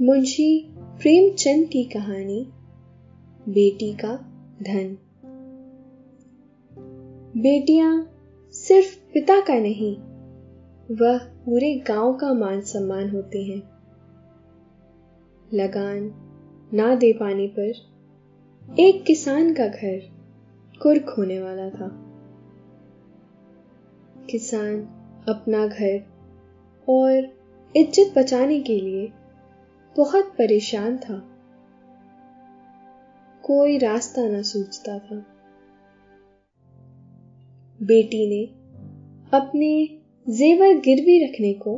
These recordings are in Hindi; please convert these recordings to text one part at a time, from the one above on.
मुंशी प्रेमचंद की कहानी बेटी का धन। बेटियां सिर्फ पिता का नहीं, वह पूरे गांव का मान सम्मान होते हैं। लगान ना दे पाने पर एक किसान का घर कुर्क होने वाला था। किसान अपना घर और इज्जत बचाने के लिए बहुत परेशान था। कोई रास्ता न सूझता था। बेटी ने अपने जेवर गिरवी रखने को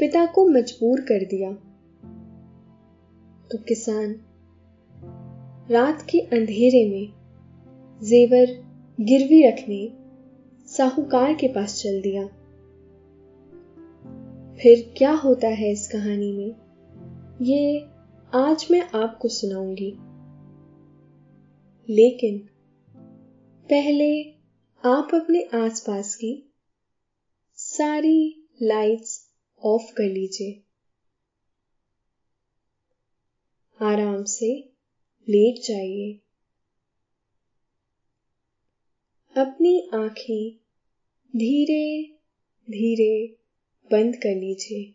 पिता को मजबूर कर दिया, तो किसान रात के अंधेरे में जेवर गिरवी रखने साहूकार के पास चल दिया। फिर क्या होता है इस कहानी में, ये आज मैं आपको सुनाऊंगी, लेकिन पहले आप अपने आसपास की सारी लाइट्स ऑफ कर लीजिए। आराम से लेट जाइए। अपनी आंखें धीरे धीरे बंद कर लीजिए।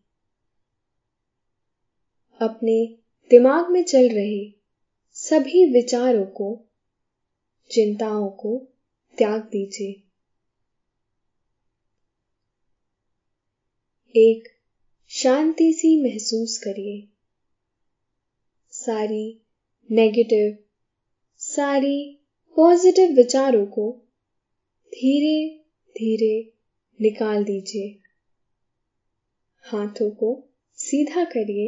अपने दिमाग में चल रहे सभी विचारों को, चिंताओं को त्याग दीजिए। एक शांति सी महसूस करिए। सारी नेगेटिव, सारी पॉजिटिव विचारों को धीरे धीरे निकाल दीजिए। हाथों को सीधा करिए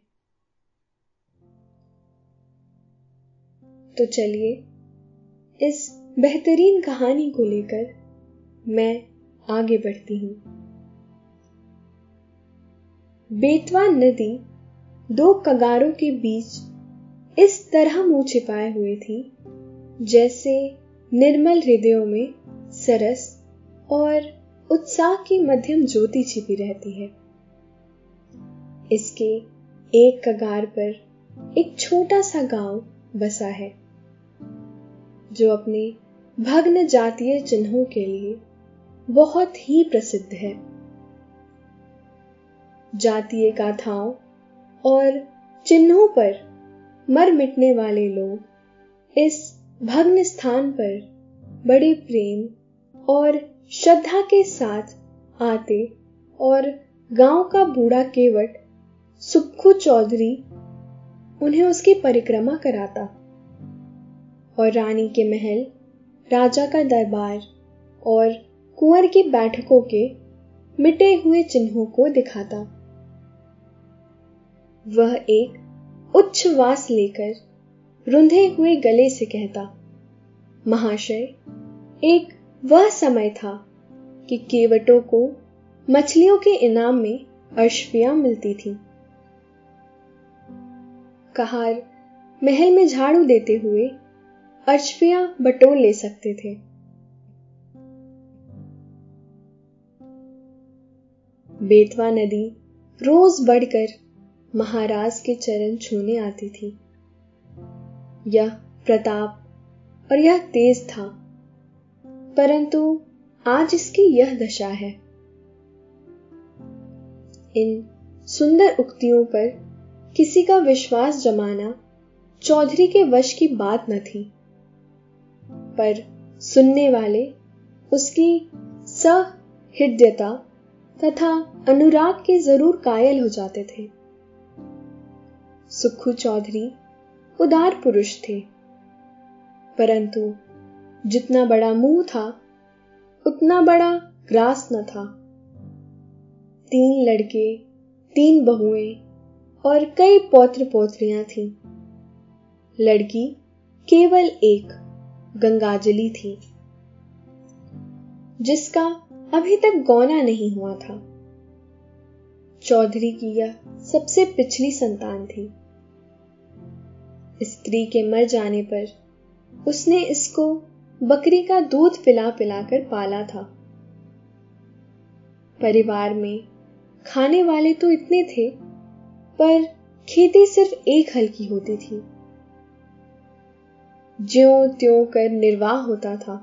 तो चलिए इस बेहतरीन कहानी को लेकर मैं आगे बढ़ती हूं। बेतवा नदी दो कगारों के बीच इस तरह मुंह छिपाए हुए थी जैसे निर्मल हृदयों में सरस और उत्साह की मध्यम ज्योति छिपी रहती है। इसके एक कगार पर एक छोटा सा गांव बसा है जो अपने भग्न जातीय चिन्हों के लिए बहुत ही प्रसिद्ध है। जातीय गाथाओं और चिन्हों पर मर मिटने वाले लोग इस भग्न स्थान पर बड़े प्रेम और श्रद्धा के साथ आते और गांव का बूढ़ा केवट सुक्खू चौधरी उन्हें उसकी परिक्रमा कराता और रानी के महल, राजा का दरबार और कुंवर की बैठकों के मिटे हुए चिन्हों को दिखाता। वह एक उच्च वास लेकर रुंधे हुए गले से कहता, महाशय, एक वह समय था कि केवटों को मछलियों के इनाम में अश्वियां मिलती थीं। कहार महल में झाड़ू देते हुए अश्वियां बटोर ले सकते थे। बेतवा नदी रोज बढ़कर महाराज के चरण छूने आती थी। यह प्रताप और यह तेज था, परंतु आज इसकी यह दशा है। इन सुंदर उक्तियों पर किसी का विश्वास जमाना चौधरी के वश की बात न थी, पर सुनने वाले उसकी सहृदयता तथा अनुराग के जरूर कायल हो जाते थे। सुक्खू चौधरी उदार पुरुष थे, परंतु जितना बड़ा मुंह था उतना बड़ा ग्रास न था। 3 लड़के, 3 बहुएं और कई पौत्र पौत्रियां थीं। लड़की केवल एक गंगाजली थी, जिसका अभी तक गौना नहीं हुआ था। चौधरी की यह सबसे पिछली संतान थी। स्त्री के मर जाने पर उसने इसको बकरी का दूध पिला पिलाकर पाला था। परिवार में खाने वाले तो इतने थे, पर खेती सिर्फ एक हल की होती थी। ज्यों त्यों कर निर्वाह होता था,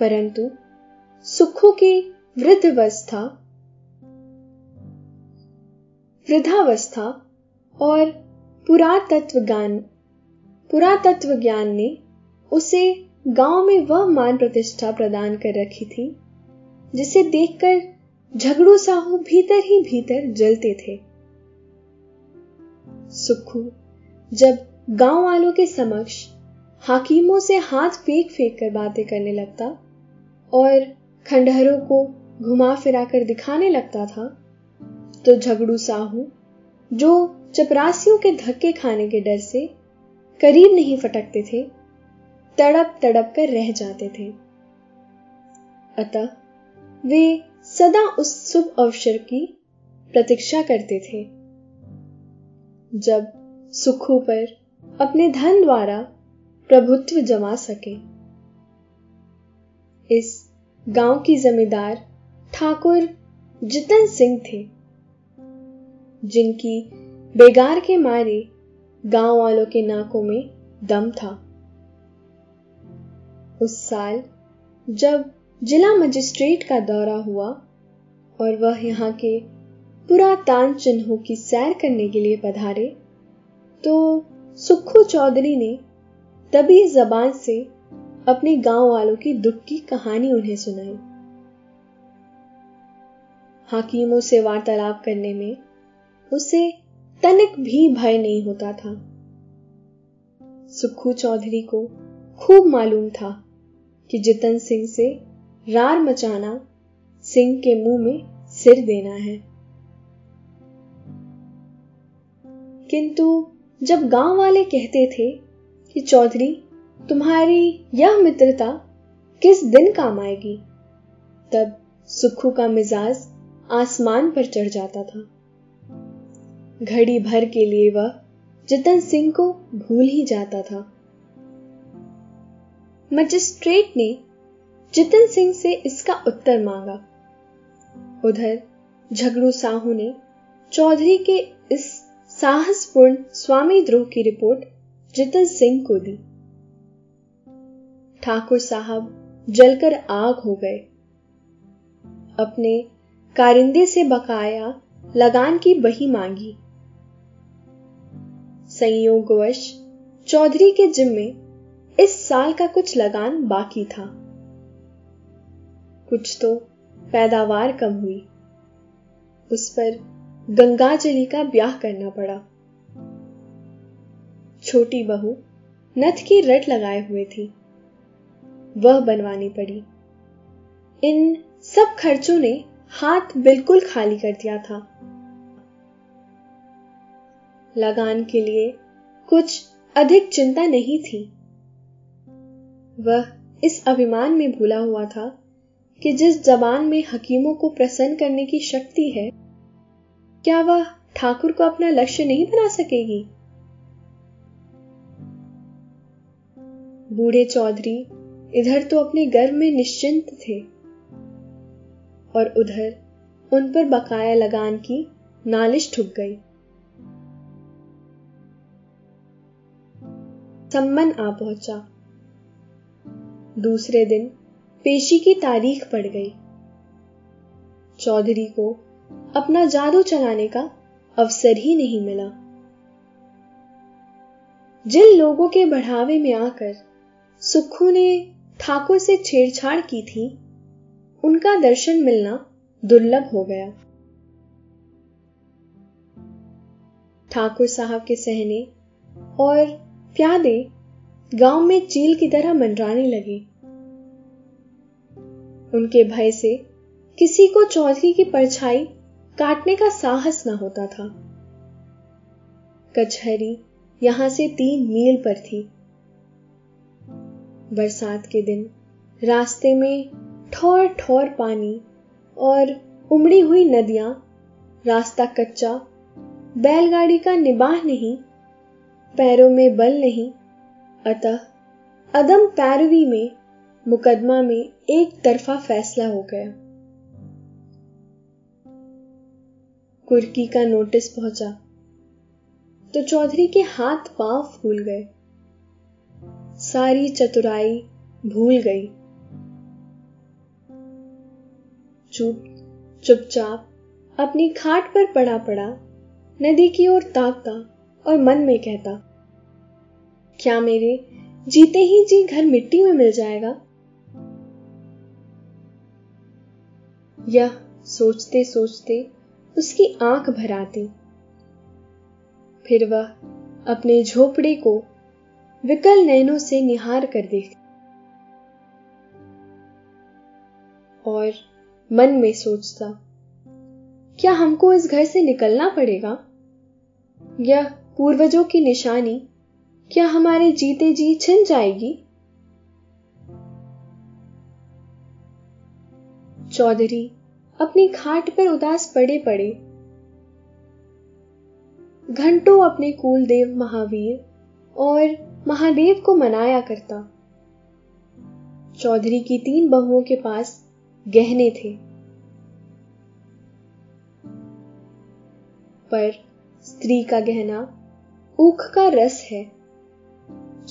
परंतु सुक्खू की वृद्धावस्था और पुरातत्व ज्ञान ने उसे गांव में वह मान प्रतिष्ठा प्रदान कर रखी थी जिसे देखकर झगड़ू साहू भीतर ही भीतर जलते थे। सुक्खू जब गांव वालों के समक्ष हाकिमों से हाथ फेंक फेंक कर बातें करने लगता और खंडहरों को घुमा फिरा कर दिखाने लगता था, तो झगड़ू साहू, जो चपरासियों के धक्के खाने के डर से करीब नहीं फटकते थे, तड़प तड़प कर रह जाते थे। अतः वे सदा उस शुभ अवसर की प्रतीक्षा करते थे जब सुक्खू पर अपने धन द्वारा प्रभुत्व जमा सके। इस गांव की जमींदार ठाकुर जितन सिंह थे, जिनकी बेगार के मारे गांव वालों के नाकों में दम था। उस साल जब जिला मजिस्ट्रेट का दौरा हुआ और वह यहां के पुरातन चिन्हों की सैर करने के लिए पधारे, तो सुक्खू चौधरी ने तभी जबान से अपने गांव वालों की दुख की कहानी उन्हें सुनाई। हाकिमों से वार्तालाप करने में उसे तनिक भी भय नहीं होता था। सुक्खू चौधरी को खूब मालूम था कि जितन सिंह से रार मचाना सिंह के मुंह में सिर देना है, किंतु जब गांव वाले कहते थे कि चौधरी, तुम्हारी यह मित्रता किस दिन काम आएगी, तब सुक्खू का मिजाज आसमान पर चढ़ जाता था। घड़ी भर के लिए वह जितन सिंह को भूल ही जाता था। मजिस्ट्रेट ने जितन सिंह से इसका उत्तर मांगा। उधर झगड़ू साहू ने चौधरी के इस साहसपूर्ण स्वामी द्रोह की रिपोर्ट जितन सिंह को दी। ठाकुर साहब जलकर आग हो गए। अपने कारिंदे से बकाया लगान की बही मांगी। संयोगवश चौधरी के जिम्मे इस साल का कुछ लगान बाकी था। कुछ तो पैदावार कम हुई, उस पर गंगाजली का ब्याह करना पड़ा। छोटी बहू नथ की रट लगाए हुए थी, वह बनवानी पड़ी। इन सब खर्चों ने हाथ बिल्कुल खाली कर दिया था। लगान के लिए कुछ अधिक चिंता नहीं थी। वह इस अभिमान में भूला हुआ था कि जिस जबान में हकीमों को प्रसन्न करने की शक्ति है, क्या वह ठाकुर को अपना लक्ष्य नहीं बना सकेगी। बूढ़े चौधरी इधर तो अपने गर्व में निश्चिंत थे और उधर उन पर बकाया लगान की नालिश ठुक गई। सम्मन आ पहुंचा। दूसरे दिन पेशी की तारीख पड़ गई। चौधरी को अपना जादू चलाने का अवसर ही नहीं मिला। जिन लोगों के बढ़ावे में आकर सुक्खू ने ठाकुर से छेड़छाड़ की थी, उनका दर्शन मिलना दुर्लभ हो गया। ठाकुर साहब के सहने और प्यादे गांव में चील की तरह मंडराने लगे। उनके भय से किसी को चौधरी की परछाई काटने का साहस न होता था। कचहरी यहां से 3 मील पर थी। बरसात के दिन रास्ते में ठौर ठौर पानी और उमड़ी हुई नदियां, रास्ता कच्चा, बैलगाड़ी का निबाह नहीं, पैरों में बल नहीं, अतः अदम पैरवी में मुकदमा में एक तरफा फैसला हो गया। कुर्की का नोटिस पहुंचा तो चौधरी के हाथ पांव फूल गए। सारी चतुराई भूल गई। चुपचाप अपनी खाट पर पड़ा पड़ा नदी की ओर ताकता और मन में कहता, क्या मेरे जीते ही जी घर मिट्टी में मिल जाएगा। यह सोचते सोचते उसकी आंख भर आती। फिर वह अपने झोपड़े को विकल नैनों से निहार कर देखती और मन में सोचता, क्या हमको इस घर से निकलना पड़ेगा। यह पूर्वजों की निशानी क्या हमारे जीते जी छिन जाएगी। चौधरी अपनी खाट पर उदास पड़े पड़े घंटों अपने कुलदेव महावीर और महादेव को मनाया करता। चौधरी की 3 बहुओं के पास गहने थे, पर स्त्री का गहना ऊख का रस है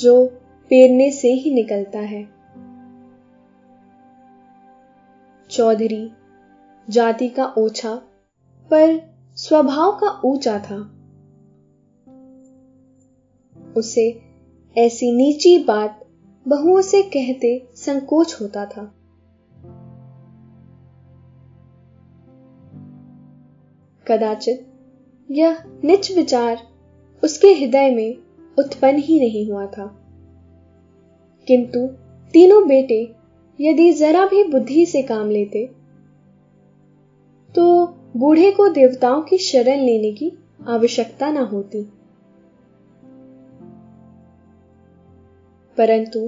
जो पेरने से ही निकलता है। चौधरी जाति का ओछा पर स्वभाव का ऊंचा था। उसे ऐसी नीची बात बहुओं से कहते संकोच होता था। कदाचित यह निच विचार उसके हृदय में उत्पन्न ही नहीं हुआ था, किंतु 3 बेटे यदि जरा भी बुद्धि से काम लेते तो बूढ़े को देवताओं की शरण लेने की आवश्यकता न होती। परंतु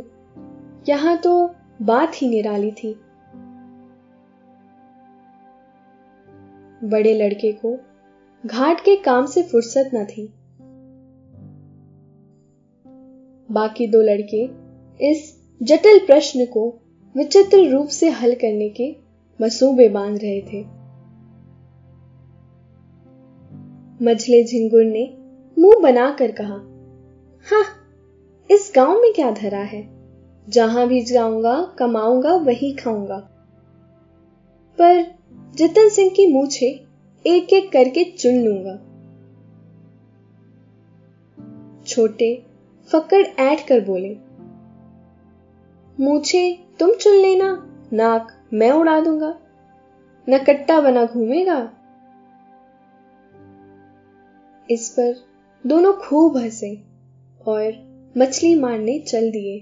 यहां तो बात ही निराली थी। बड़े लड़के को घाट के काम से फुर्सत न थी। बाकी 2 लड़के इस जटिल प्रश्न को विचित्र रूप से हल करने के मसूबे बांध रहे थे। मझले झिंगुर ने मुंह बनाकर कहा, हाँ इस गांव में क्या धरा है, जहां भी जाऊंगा कमाऊंगा वही खाऊंगा। पर जितन सिंह की मूछे एक एक करके चुन लूंगा। छोटे फक्कड़ ऐठ कर बोले, मूछे तुम चुन लेना, नाक मैं उड़ा दूंगा, नकट्टा बना घूमेगा। इस पर दोनों खूब हंसे और मछली मारने चल दिए।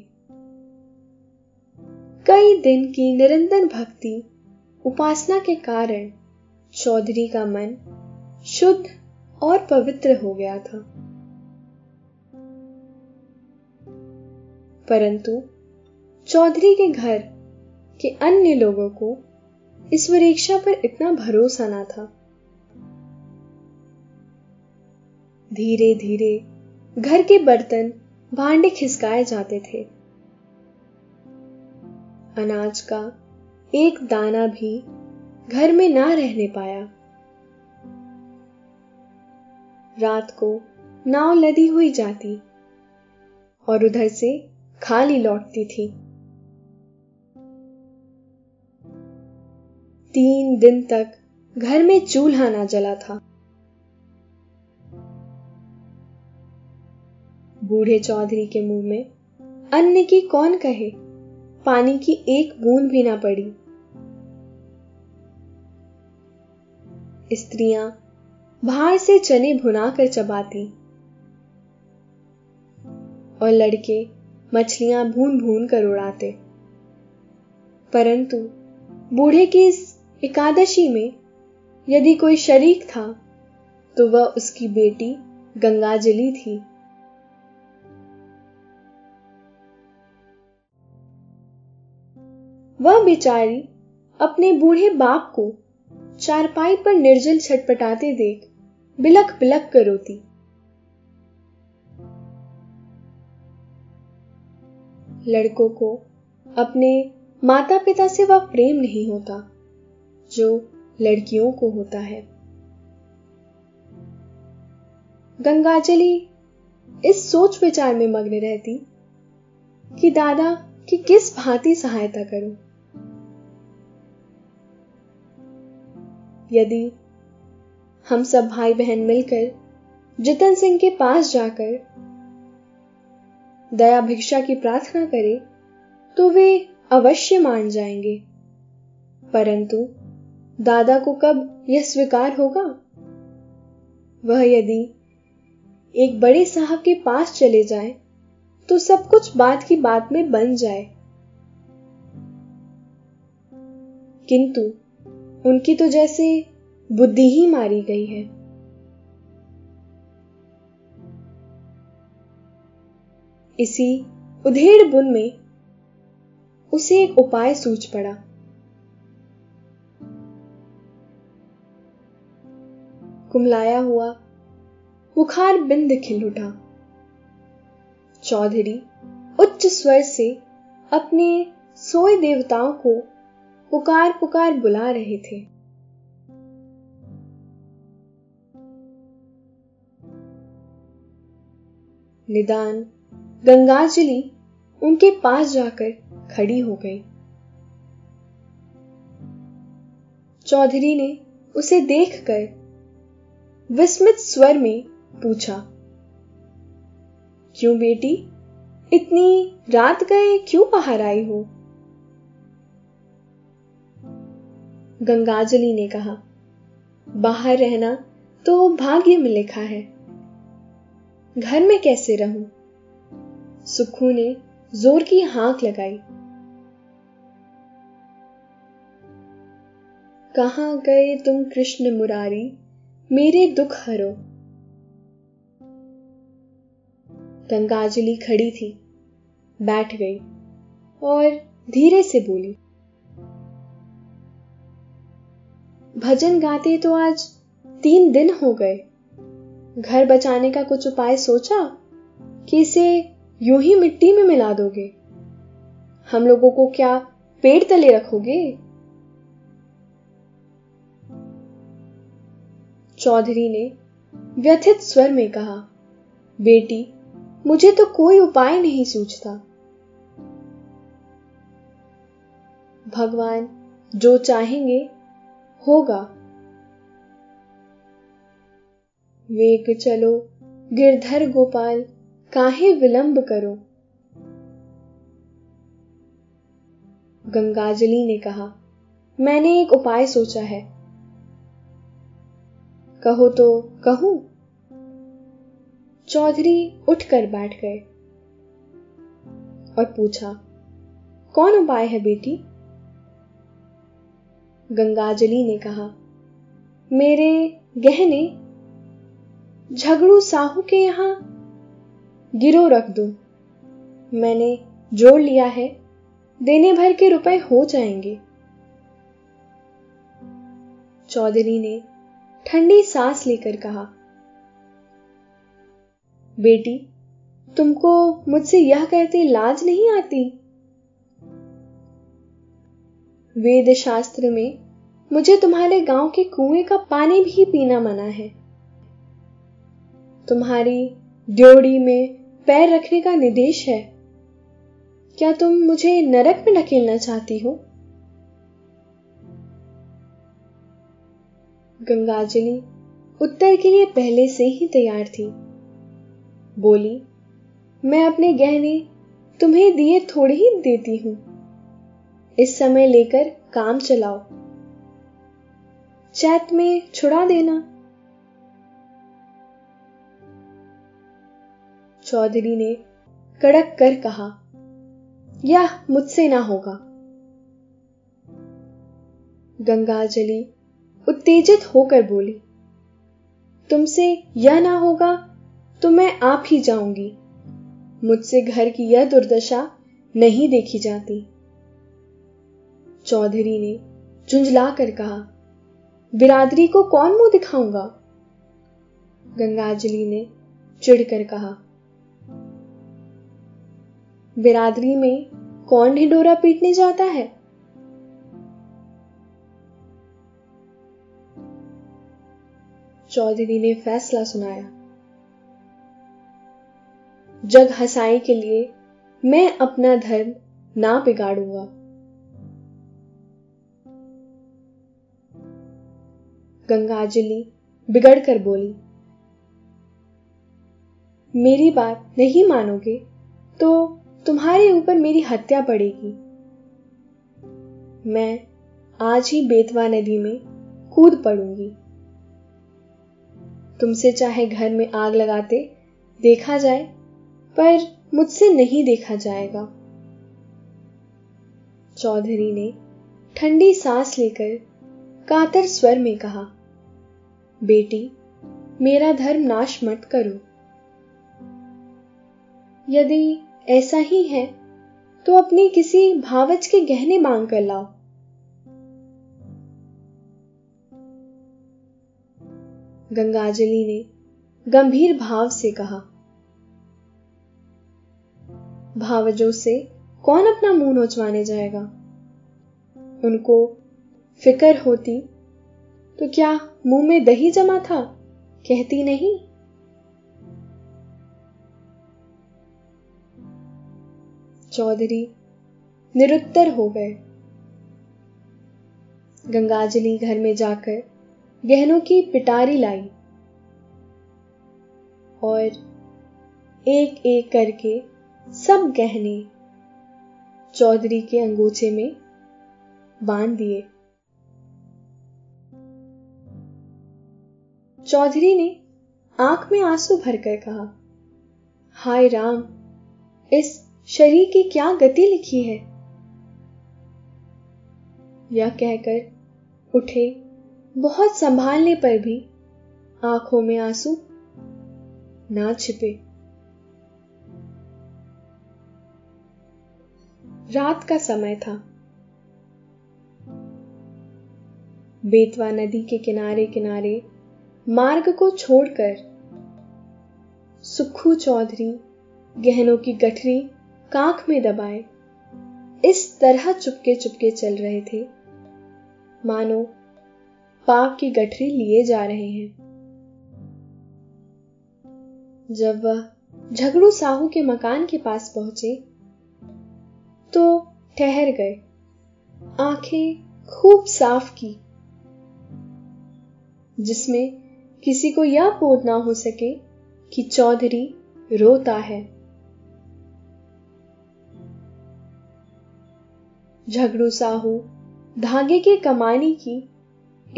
कई दिन की निरंतर भक्ति उपासना के कारण चौधरी का मन शुद्ध और पवित्र हो गया था, परंतु चौधरी के घर के अन्य लोगों को ईश्वरेक्षा पर इतना भरोसा ना था। धीरे धीरे घर के बर्तन भांडे खिसकाए जाते थे, अनाज का एक दाना भी घर में ना रहने पाया। रात को नाव लदी हुई जाती और उधर से खाली लौटती थी। 3 दिन तक घर में चूल्हा ना जला था। बूढ़े चौधरी के मुंह में अन्न की कौन कहे, पानी की एक बूंद भी ना पड़ी। स्त्रियां बाहर से चने भुनाकर चबाती और लड़के मछलियां भून भून कर उड़ाते, परंतु बूढ़े की इस एकादशी में यदि कोई शरीक था तो वह उसकी बेटी गंगाजली थी। वह बेचारी अपने बूढ़े बाप को चारपाई पर निर्जल छटपटाते देख बिलख बिलख कर रोती। लड़कों को अपने माता पिता से वह प्रेम नहीं होता जो लड़कियों को होता है। गंगाजली इस सोच विचार में मग्न रहती कि दादा की किस भांति सहायता करूं। यदि हम सब भाई बहन मिलकर जितन सिंह के पास जाकर दया भिक्षा की प्रार्थना करें तो वे अवश्य मान जाएंगे, परंतु दादा को कब यह स्वीकार होगा। वह यदि एक बड़े साहब के पास चले जाए तो सब कुछ बात की बात में बन जाए, किंतु उनकी तो जैसे बुद्धि ही मारी गई है। इसी उधेड़बुन में उसे एक उपाय सूझ पड़ा। कुमलाया हुआ बुखार बिंद खिल उठा। चौधरी उच्च स्वर से अपने सोए देवताओं को पुकार पुकार बुला रहे थे। निदान गंगाजली उनके पास जाकर खड़ी हो गई। चौधरी ने उसे देखकर विस्मित स्वर में पूछा, क्यों बेटी, इतनी रात गए क्यों बाहर आई हो? गंगाजली ने कहा, बाहर रहना तो भाग्य में लिखा है, घर में कैसे रहूं? सुक्खू ने जोर की हाक लगाई। कहां गए तुम कृष्ण मुरारी, मेरे दुख हरो। गंगाजली खड़ी थी, बैठ गई और धीरे से बोली, भजन गाते तो आज 3 दिन हो गए। घर बचाने का कुछ उपाय सोचा कि इसे यूं ही मिट्टी में मिला दोगे? हम लोगों को क्या पेट तले रखोगे? चौधरी ने व्यथित स्वर में कहा, बेटी, मुझे तो कोई उपाय नहीं सूझता। भगवान जो चाहेंगे होगा। वेग चलो गिरधर गोपाल, काहे विलंब करो। गंगाजली ने कहा, मैंने एक उपाय सोचा है, कहो तो कहूं। चौधरी उठकर बैठ गए और पूछा, कौन उपाय है बेटी? गंगाजली ने कहा, मेरे गहने झगड़ू साहू के यहां गिरो रख दो, मैंने जोड़ लिया है, देने भर के रुपए हो जाएंगे। चौधरी ने ठंडी सांस लेकर कहा, बेटी, तुमको मुझसे यह कहते लाज नहीं आती? वेद शास्त्र में मुझे तुम्हारे गांव के कुएं का पानी भी पीना मना है। तुम्हारी ड्योढ़ी में पैर रखने का निदेश है। क्या तुम मुझे नरक में ढकेलना चाहती हो? गंगाजली उत्तर के लिए पहले से ही तैयार थी। बोली, मैं अपने गहने तुम्हें दिए थोड़े ही देती हूं, इस समय लेकर काम चलाओ, चैत में छुड़ा देना। चौधरी ने कड़क कर कहा, यह मुझसे ना होगा। गंगाजली उत्तेजित होकर बोली, तुमसे यह ना होगा तो मैं आप ही जाऊंगी, मुझसे घर की यह दुर्दशा नहीं देखी जाती। चौधरी ने झुंझला कर कहा, बिरादरी को कौन मुंह दिखाऊंगा? गंगाजली ने चिढ़कर कहा, बिरादरी में कौन ढिंडोरा पीटने जाता है? चौधरी ने फैसला सुनाया, जग हंसाई के लिए मैं अपना धर्म ना बिगाड़ूंगा। गंगाजली बिगड़ कर बोली, मेरी बात नहीं मानोगे तो तुम्हारे ऊपर मेरी हत्या पड़ेगी। मैं आज ही बेतवा नदी में कूद पड़ूंगी। तुमसे चाहे घर में आग लगाते देखा जाए, पर मुझसे नहीं देखा जाएगा। चौधरी ने ठंडी सांस लेकर कातर स्वर में कहा, बेटी, मेरा धर्म नाश मत करो। यदि ऐसा ही है तो अपने किसी भावच के गहने मांग कर लाओ। गंगाजली ने गंभीर भाव से कहा, भावजों से कौन अपना मुंह नोचवाने जाएगा? उनको फिकर होती तो क्या मुंह में दही जमा था कहती नहीं? चौधरी निरुत्तर हो गए। गंगाजली घर में जाकर गहनों की पिटारी लाई और एक एक करके सब गहने चौधरी के अंगूछे में बांध दिए। चौधरी ने आंख में आंसू भरकर कहा, हाय राम, इस शरीर की क्या गति लिखी है। यह कहकर उठे, बहुत संभालने पर भी आंखों में आंसू ना छिपे। रात का समय था। बेतवा नदी के किनारे किनारे मार्ग को छोड़कर सुक्खू चौधरी गहनों की गठरी कांख में दबाए इस तरह चुपके चुपके चल रहे थे मानो पाप की गठरी लिए जा रहे हैं। जब वह झगड़ू साहू के मकान के पास पहुंचे तो ठहर गए, आंखें खूब साफ की जिसमें किसी को यह बोध ना हो सके कि चौधरी रोता है। झगड़ू साहू धागे के कमाने की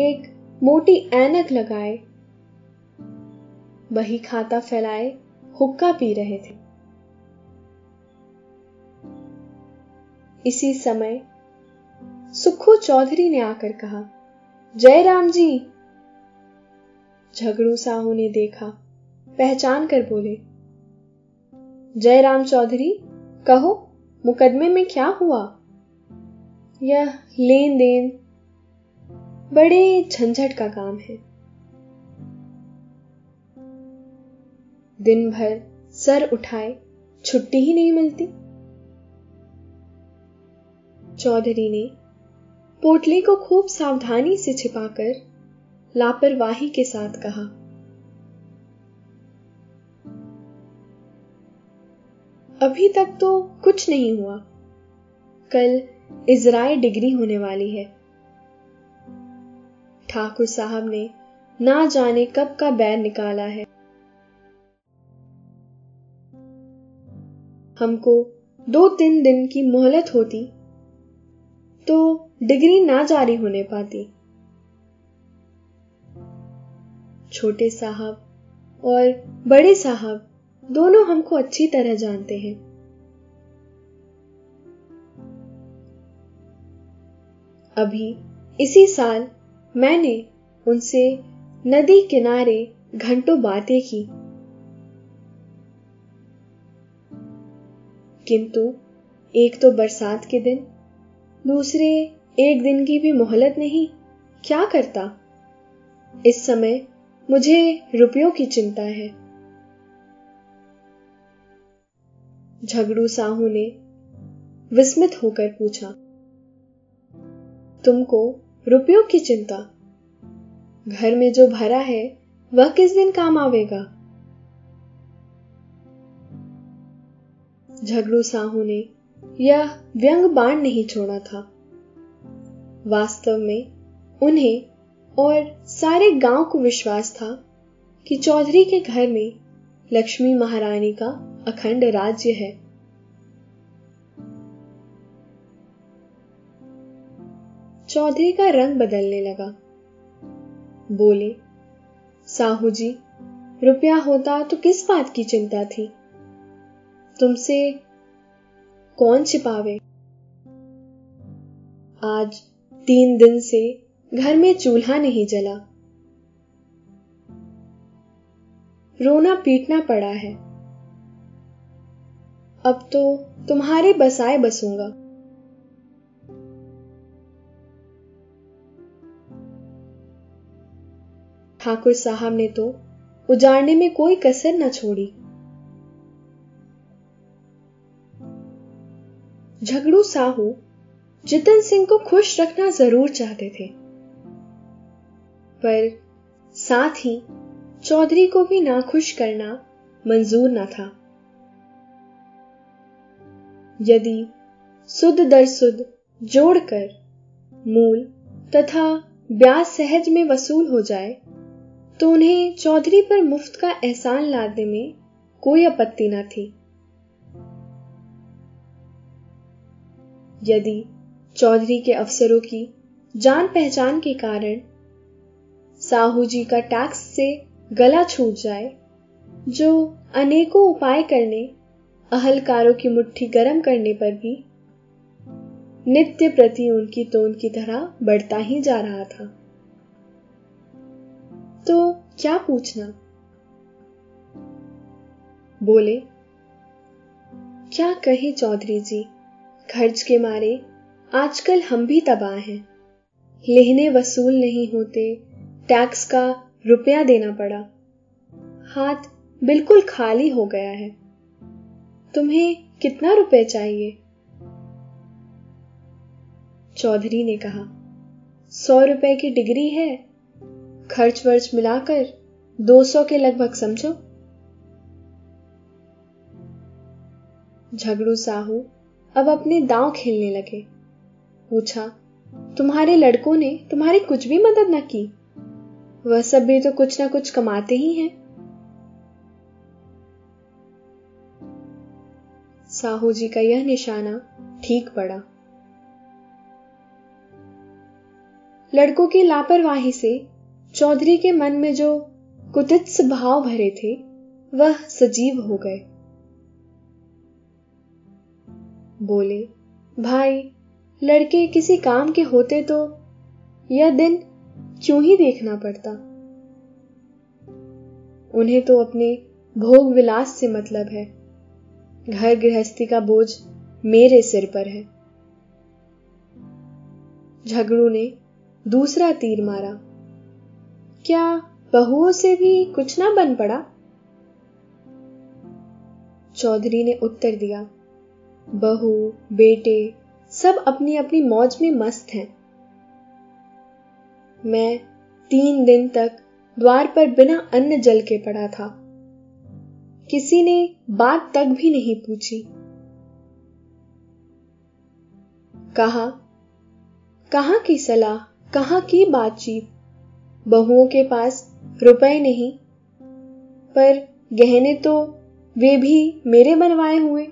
एक मोटी ऐनक लगाए बही खाता फैलाए हुक्का पी रहे थे। इसी समय सुक्खू चौधरी ने आकर कहा, जय राम जी। झगड़ू साहू ने देखा, पहचान कर बोले, जय राम चौधरी, कहो मुकदमे में क्या हुआ? यह लेन देन बड़े झंझट का काम है। दिन भर सर उठाए छुट्टी ही नहीं मिलती। चौधरी ने पोटली को खूब सावधानी से छिपाकर लापरवाही के साथ कहा, अभी तक तो कुछ नहीं हुआ, कल इजराय डिग्री होने वाली है। ठाकुर साहब ने ना जाने कब का बैर निकाला है, हमको 2-3 दिन की मोहलत होती तो डिग्री ना जारी होने पाती। छोटे साहब और बड़े साहब दोनों हमको अच्छी तरह जानते हैं। अभी इसी साल मैंने उनसे नदी किनारे घंटों बातें की, किंतु एक तो बरसात के दिन, दूसरे एक दिन की भी मोहलत नहीं। क्या करता? इस समय मुझे रुपयों की चिंता है। झगड़ू साहू ने विस्मित होकर पूछा, तुमको रुपयों की चिंता? घर में जो भरा है वह किस दिन काम आवेगा? झगड़ू साहू ने यह व्यंग बाण नहीं छोड़ा था। वास्तव में उन्हें और सारे गांव को विश्वास था कि चौधरी के घर में लक्ष्मी महारानी का अखंड राज्य है। चौधरी का रंग बदलने लगा, बोले, साहू जी, रुपया होता तो किस बात की चिंता थी? तुमसे कौन छिपावे? आज 3 दिन से घर में चूल्हा नहीं जला, रोना पीटना पड़ा है। अब तो तुम्हारे बसाए बसूंगा। ठाकुर साहब ने तो उजाड़ने में कोई कसर न छोड़ी। झगड़ू साहू जितन सिंह को खुश रखना जरूर चाहते थे, पर साथ ही चौधरी को भी नाखुश करना मंजूर न था। यदि सुद दर सुद जोड़कर मूल तथा ब्याज सहज में वसूल हो जाए तो उन्हें चौधरी पर मुफ्त का एहसान लादने में कोई आपत्ति न थी। यदि चौधरी के अफसरों की जान पहचान के कारण साहू जी का टैक्स से गला छूट जाए, जो अनेकों उपाय करने अहलकारों की मुट्ठी गर्म करने पर भी नित्य प्रति उनकी तोन की तरह बढ़ता ही जा रहा था, तो क्या पूछना? बोले, क्या कहे चौधरी जी, खर्च के मारे आजकल हम भी तबाह हैं। लेहने वसूल नहीं होते, टैक्स का रुपया देना पड़ा, हाथ बिल्कुल खाली हो गया है। तुम्हें कितना रुपए चाहिए? चौधरी ने कहा, 100 रुपए की डिग्री है, खर्च वर्च मिलाकर 200 के लगभग समझो। झगड़ू साहू अब अपने दांव खेलने लगे। पूछा, तुम्हारे लड़कों ने तुम्हारी कुछ भी मदद न की? वह सब भी तो कुछ ना कुछ कमाते ही हैं। साहू जी का यह निशाना ठीक पड़ा। लड़कों की लापरवाही से चौधरी के मन में जो कुत्सित भाव भरे थे वह सजीव हो गए। बोले, भाई लड़के किसी काम के होते तो यह दिन क्यों ही देखना पड़ता? उन्हें तो अपने भोग विलास से मतलब है। घर गृहस्थी का बोझ मेरे सिर पर है। झगड़ू ने दूसरा तीर मारा। क्या बहुओं से भी कुछ ना बन पड़ा? चौधरी ने उत्तर दिया, बहू बेटे सब अपनी अपनी मौज में मस्त हैं। मैं 3 दिन तक द्वार पर बिना अन्न जल के पड़ा था। किसी ने बात तक भी नहीं पूछी। कहां की सलाह, कहां की बातचीत? बहुओं के पास रुपए नहीं, पर गहने तो वे भी मेरे बनवाए हुए।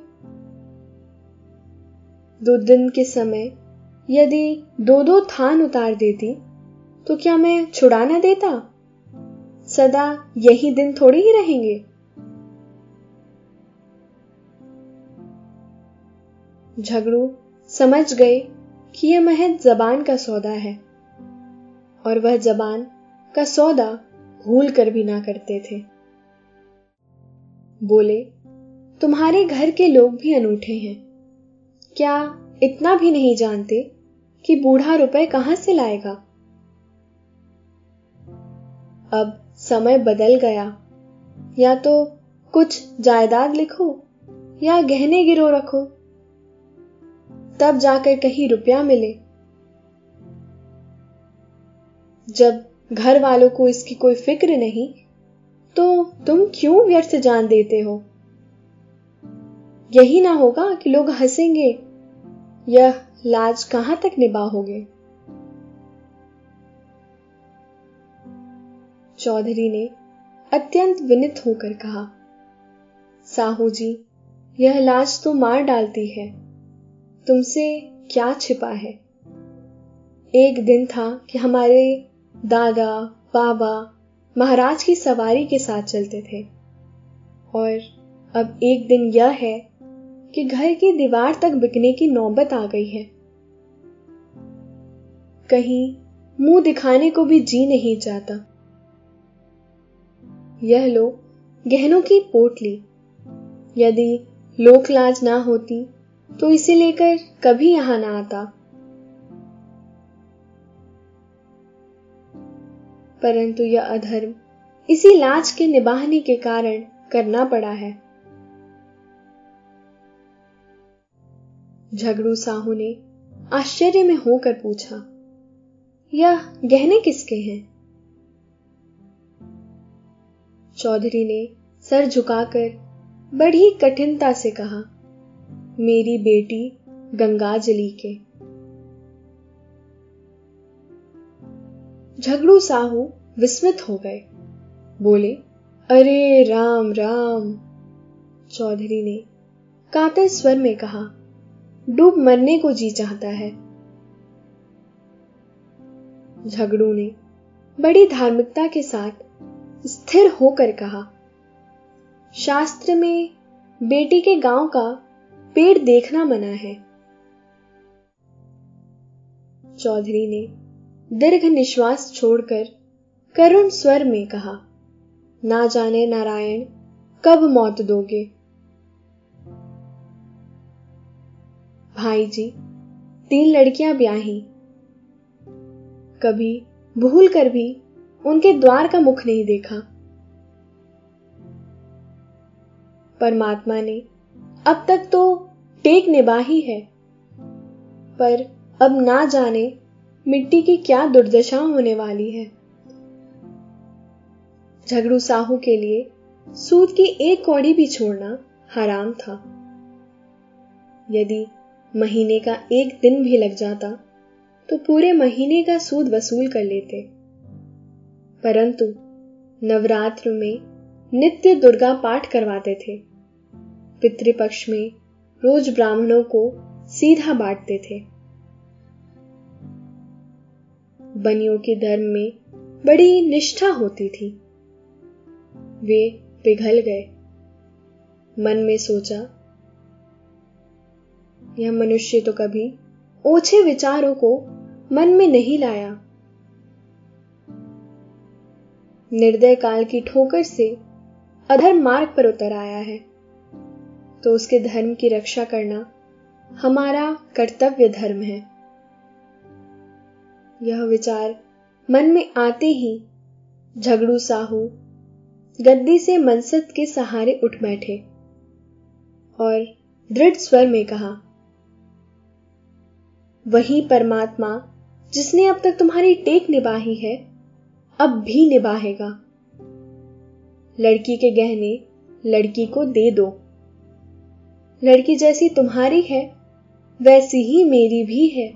2 दिन के समय यदि 2-2 थान उतार देती तो क्या मैं छुड़ा ना देता? सदा यही दिन थोड़ी ही रहेंगे। झगड़ू समझ गए कि यह महज जबान का सौदा है, और वह जबान का सौदा भूल कर भी ना करते थे। बोले, तुम्हारे घर के लोग भी अनूठे हैं। क्या इतना भी नहीं जानते कि बूढ़ा रुपए कहां से लाएगा? अब समय बदल गया। या तो कुछ जायदाद लिखो या गहने गिरो रखो, तब जाकर कहीं रुपया मिले। जब घर वालों को इसकी कोई फिक्र नहीं तो तुम क्यों व्यर्थ जान देते हो? यही ना होगा कि लोग हंसेंगे, यह लाज कहां तक निभाओगे? चौधरी ने अत्यंत विनित होकर कहा, साहू जी यह लाज तो मार डालती है। तुमसे क्या छिपा है? एक दिन था कि हमारे दादा बाबा महाराज की सवारी के साथ चलते थे, और अब एक दिन यह है कि घर की दीवार तक बिकने की नौबत आ गई है। कहीं मुंह दिखाने को भी जी नहीं चाहता। यह लो गहनों की पोटली। यदि लोकलाज ना होती तो इसे लेकर कभी यहां ना आता। परंतु यह अधर्म इसी लाज के निभाने के कारण करना पड़ा है। झगड़ू साहू ने आश्चर्य में होकर पूछा, यह गहने किसके हैं? चौधरी ने सर झुकाकर बड़ी कठिनता से कहा, मेरी बेटी गंगाजली के। झगड़ू साहू विस्मित हो गए। बोले, अरे राम राम। चौधरी ने कातर स्वर में कहा, डूब मरने को जी चाहता है। झगड़ू ने बड़ी धार्मिकता के साथ स्थिर होकर कहा, शास्त्र में बेटी के गांव का पेड़ देखना मना है। चौधरी ने दीर्घ निश्वास छोड़कर करुण स्वर में कहा, ना जाने नारायण कब मौत दोगे। भाई जी 3 लड़कियां ब्याही। कभी भूल कर भी उनके द्वार का मुख नहीं देखा। परमात्मा ने अब तक तो टेक निभाही है, पर अब ना जाने मिट्टी की क्या दुर्दशा होने वाली है। झगड़ू साहू के लिए सूद की 1 कौड़ी भी छोड़ना हराम था। यदि महीने का एक दिन भी लग जाता तो पूरे महीने का सूद वसूल कर लेते। परंतु नवरात्र में नित्य दुर्गा पाठ करवाते थे। पितृपक्ष में रोज ब्राह्मणों को सीधा बांटते थे। बनियों के धर्म में बड़ी निष्ठा होती थी। वे पिघल गए। मन में सोचा, यह मनुष्य तो कभी ओछे विचारों को मन में नहीं लाया। निर्दय काल की ठोकर से अधर्म मार्ग पर उतर आया है, तो उसके धर्म की रक्षा करना हमारा कर्तव्य धर्म है। यह विचार मन में आते ही झगड़ू साहू गद्दी से मनसद के सहारे उठ बैठे और दृढ़ स्वर में कहा, वही परमात्मा जिसने अब तक तुम्हारी टेक निभाई है, अब भी निभाएगा। लड़की के गहने लड़की को दे दो। लड़की जैसी तुम्हारी है, वैसी ही मेरी भी है।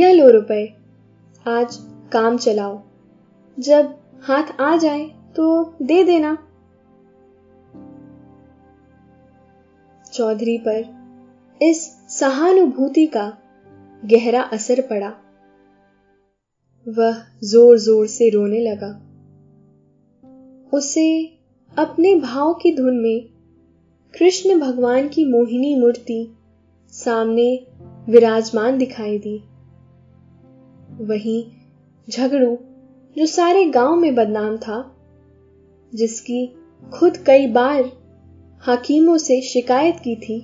यह लो रुपए, आज काम चलाओ, जब हाथ आ जाए तो दे देना। चौधरी पर इस सहानुभूति का गहरा असर पड़ा। वह जोर जोर से रोने लगा। उसे अपने भाव की धुन में कृष्ण भगवान की मोहिनी मूर्ति सामने विराजमान दिखाई दी। वहीं झगड़ू, जो सारे गांव में बदनाम था, जिसकी खुद कई बार हाकिमों से शिकायत की थी,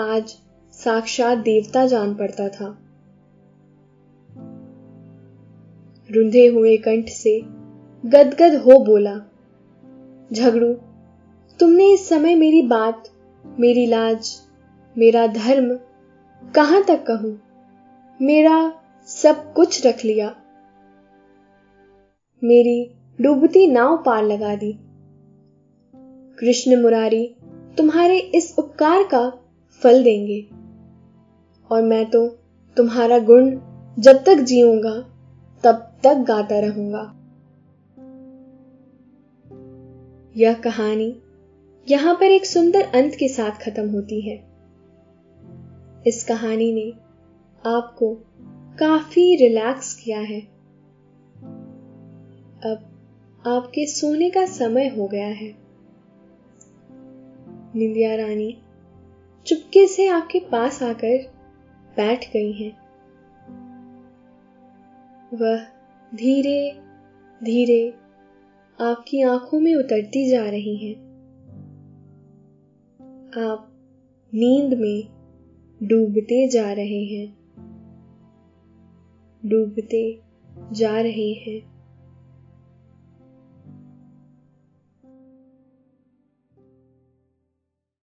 आज साक्षात देवता जान पड़ता था। रुंधे हुए कंठ से गदगद हो बोला, झगड़ू, तुमने इस समय मेरी बात, मेरी लाज, मेरा धर्म कहां तक कहूं? मेरा सब कुछ रख लिया। मेरी डूबती नाव पार लगा दी। कृष्ण मुरारी तुम्हारे इस उपकार का फल देंगे और मैं तो तुम्हारा गुण जब तक जीऊंगा तब तक गाता रहूंगा। यह कहानी यहां पर एक सुंदर अंत के साथ खत्म होती है। इस कहानी ने आपको काफी रिलैक्स किया है। अब आपके सोने का समय हो गया है। निंदिया रानी चुपके से आपके पास आकर बैठ गई हैं। वह धीरे धीरे आपकी आंखों में उतरती जा रही हैं। आप नींद में डूबते जा रहे हैं, डूबते जा रहे हैं।